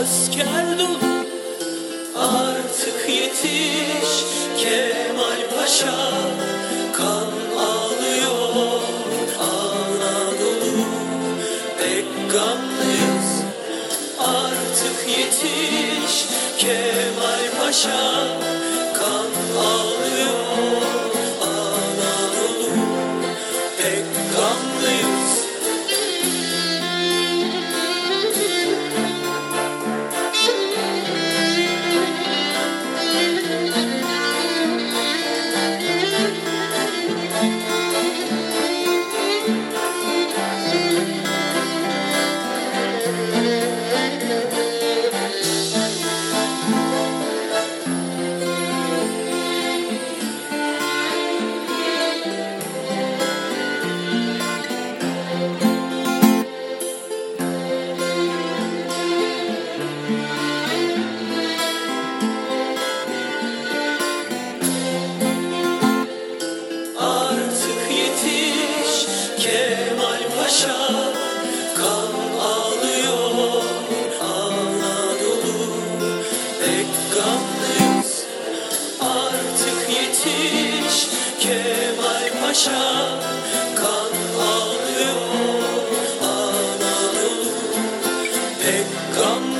Asker dolu, artık yetiş Kemal Paşa, kan ağlıyor Anadolu, pek gamlıyız. Artık yetiş Kemal Paşa, kan ağlıyor Anadolu, pek gamlıyız. Kemal Paşa, kan ağlıyor Anadolu, pek gamlı.